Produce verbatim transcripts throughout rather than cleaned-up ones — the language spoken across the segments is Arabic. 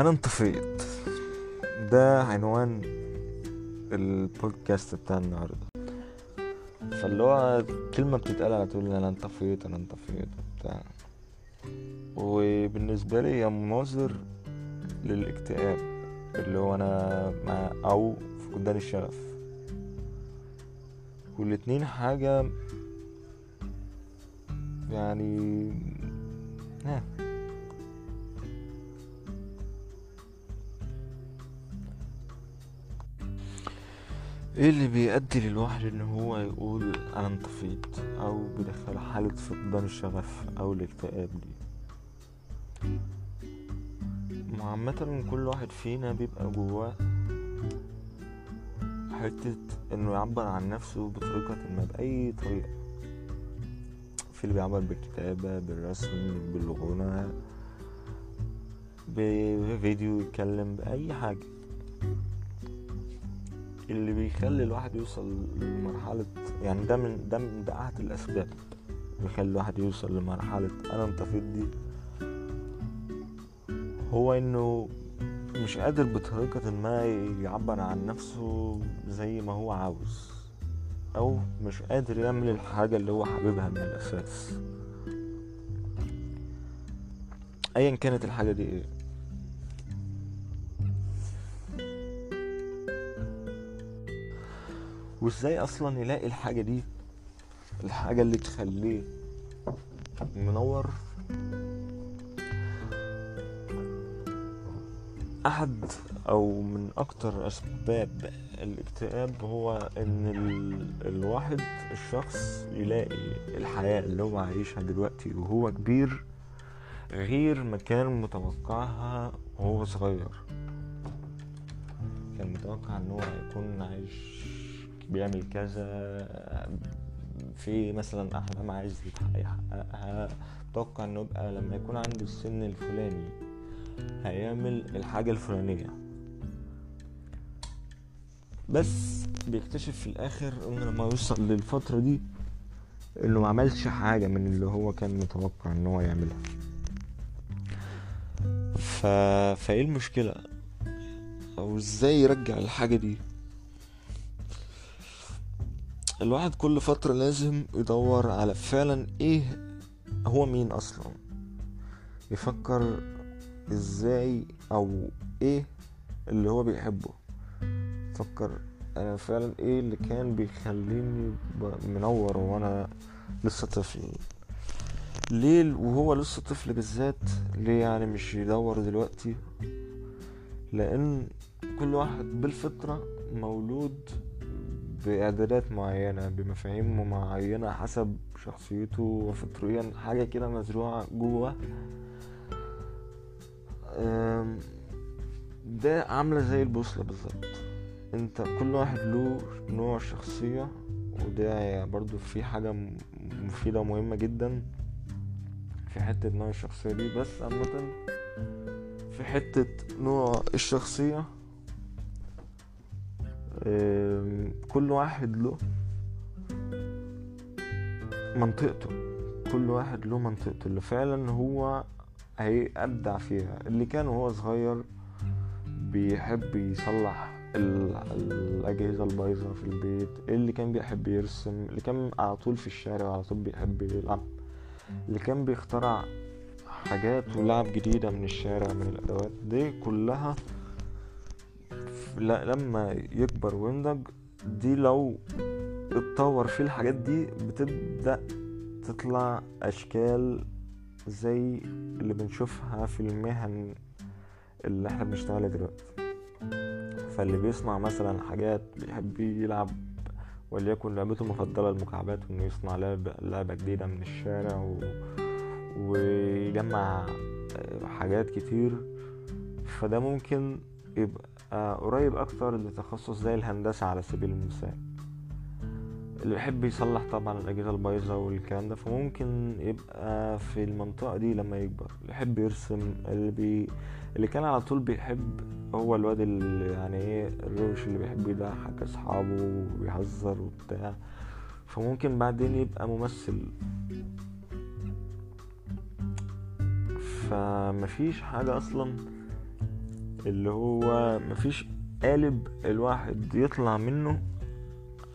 انا انطفيت. ده عنوان البودكاست بتاع النهارده. فاللي هو كلمه بتتقال على طول، انا انطفيت انا انطفيت بتاع. وبالنسبه لي هي مناظر للاكتئاب، اللي هو انا مع او فقدان الشغف، والاتنين حاجه يعني ها. ايه اللي بيؤدي للواحد ان هو يقول انا انطفيت، او بيدخله حاله فقدان الشغف او الاكتئاب دي؟ عامه كل واحد فينا بيبقى جواه حته انه يعبر عن نفسه بطريقه ما، باي طريقه. في اللي بيعبر بالكتابه، بالرسم، بالغناء، بفيديو، يتكلم باي حاجه. اللي بيخلي الواحد يوصل لمرحله يعني ده من ده من ده احد الاسباب بيخلي الواحد يوصل لمرحله انا انطفيت دي، هو انه مش قادر بطريقة ما يعبر عن نفسه زي ما هو عاوز، او مش قادر يعمل الحاجة اللي هو حاببها من الاساس، ايا كانت الحاجة دي ايه. وازاي اصلا يلاقي الحاجة دي، الحاجة اللي تخليه منور. احد او من اكتر اسباب الاكتئاب هو ان الواحد الشخص يلاقي الحياة اللي هو عايشها دلوقتي وهو كبير غير ما كان متوقعها وهو صغير. كان متوقع ان هو هيكون عايش بيعمل كذا، في مثلا احلام عايز يحققها، متوقع انه يبقى لما يكون عنده السن الفلاني هيعمل الحاجة الفلانية، بس بيكتشف في الاخر انه لما يوصل للفترة دي انه ما عملش حاجة من اللي هو كان متوقع انه هو يعملها. ف... فايه المشكلة، او ازاي يرجع الحاجة دي؟ الواحد كل فترة لازم يدور على فعلا ايه هو مين اصلا، يفكر ازاي او ايه اللي هو بيحبه، فكر انا فعلا ايه اللي كان بيخليني منور وانا لسه طفل. ليه وهو لسه طفل بالذات ليه يعني مش يدور دلوقتي؟ لان كل واحد بالفطرة مولود باعدادات معينة، بمفاهيم معينة، حسب شخصيته وفطريا حاجة كده مزروعة جوه. ده عاملة زي البوصلة بالظبط، انت كل واحد له نوع شخصية. وده برضو في حاجة مفيدة ومهمة جدا في حتة نوع الشخصية دي، بس عامة في حتة نوع الشخصية كل واحد له منطقته، كل واحد له منطقته اللي فعلا هو هيأبدع فيها. اللي كان وهو صغير بيحب يصلح الأجهزة البايظة في البيت، اللي كان بيحب يرسم، اللي كان على طول في الشارع على طول بيحب يلعب، اللي كان بيخترع حاجات ولعب جديدة من الشارع من الأدوات دي كلها، لما يكبر وينضج دي لو اتطور في الحاجات دي بتبدأ تطلع أشكال زي اللي بنشوفها في المهن اللي احنا بنشتغلها دلوقتي. فاللي بيصنع مثلا حاجات بيحب يلعب، وليكن لعبته المفضله المكعبات، وانه يصنع لعبه لعبه جديده من الشارع و... ويجمع حاجات كتير، فده ممكن يبقى قريب اكتر لتخصص زي الهندسه على سبيل المثال. اللي بيحب يصلح طبعا الاجهزه البايظه والكلام ده فممكن يبقى في المنطقه دي لما يكبر. اللي بيحب يرسم، اللي بي... اللي كان على طول بيحب هو الواد اللي يعني ايه الروش، اللي بيحب يضحك اصحابه وبيهزر وبتاع، فممكن بعدين يبقى ممثل. فمفيش حاجه اصلا اللي هو مفيش قالب الواحد يطلع منه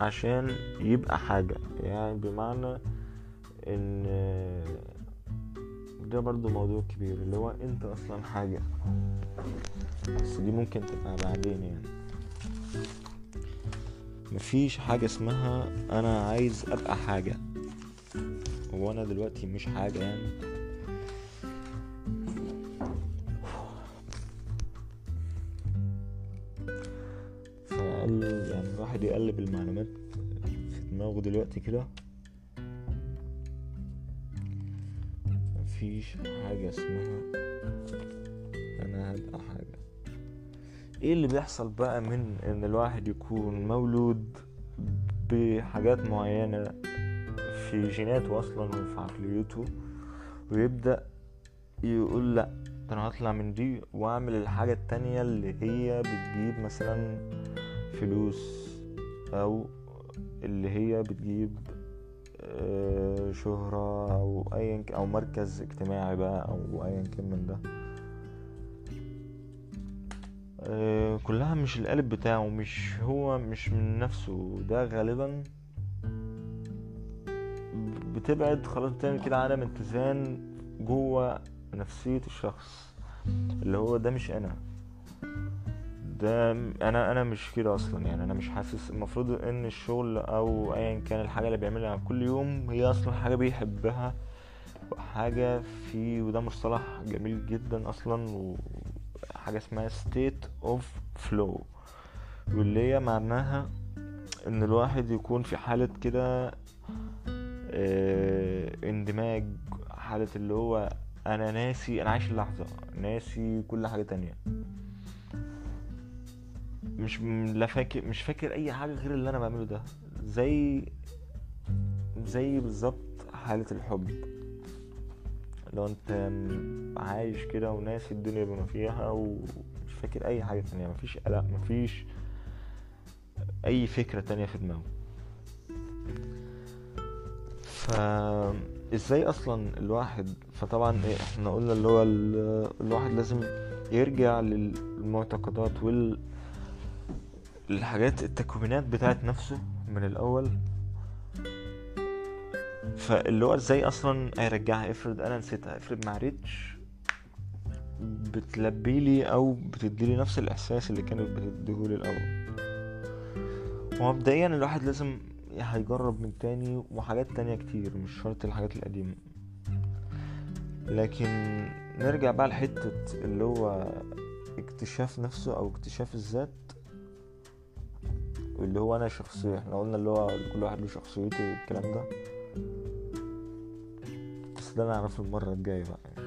عشان يبقى حاجة. يعني بمعنى ان ده برضو موضوع كبير اللي هو انت اصلا حاجة، بس دي ممكن تبقى بعدين. يعني مفيش حاجة اسمها انا عايز ابقى حاجة، هو انا دلوقتي مش حاجة يعني. فقال يعني الواحد يقلب المعلومات في دماغه دلوقتي كده، مفيش حاجة اسمها انا هبقى حاجة. ايه اللي بيحصل بقى من ان الواحد يكون مولود بحاجات معينة في جيناته اصلا وفي عقليته، ويبدأ يقول لا انا هطلع من دي واعمل الحاجة التانية اللي هي بتجيب مثلا فلوس، او اللي هي بتجيب شهرة، او ايا او مركز اجتماعي بقى، او ايا كان من ده. كلها مش القالب بتاعه، مش هو مش من نفسه. ده غالبا بتبعد خلاص، بتعمل كده عدم اتزان جوه نفسية الشخص، اللي هو ده مش انا، ده انا انا مش كده اصلا. يعني انا مش حاسس. المفروض ان الشغل او ايا كان الحاجة اللي بيعملها كل يوم هي اصلا حاجة بيحبها وحاجة فيه، وده مصطلح جميل جدا اصلا، و حاجة اسمها state of flow، واللي هي معناها ان الواحد يكون في حالة كده اندماج، حالة اللي هو انا ناسي، انا عايش اللحظة، ناسي كل حاجة تانية، مش لا فاكر مش فاكر اي حاجة غير اللي انا بعمله ده. زي زي بالظبط حالة الحب، لو انت عايش كده وناسي الدنيا بما فيها ومش فاكر اي حاجة تانية، مفيش قلق، مفيش اي فكرة تانية في دماغه. فا ازاي اصلا الواحد؟ فطبعا ايه احنا قلنا اللي هو الواحد لازم يرجع للمعتقدات والحاجات التكوينات بتاعت نفسه من الاول. فاللي هو ازاي اصلا هيرجعها؟ افرض انا نسيتها، افرض معرفتش بتلبيلي او بتديلي نفس الاحساس اللي كانت بتديهولي الاول. ومبدئيا الواحد لازم هيجرب من تاني وحاجات تانية كتير، مش شرط الحاجات القديمة. لكن نرجع بقى لحتة اللي هو اكتشاف نفسه او اكتشاف الذات، واللي هو انا شخصية. احنا قلنا اللي هو كل واحد له شخصيته والكلام ده، بس ده انا اعرفه المرة الجاية بقى.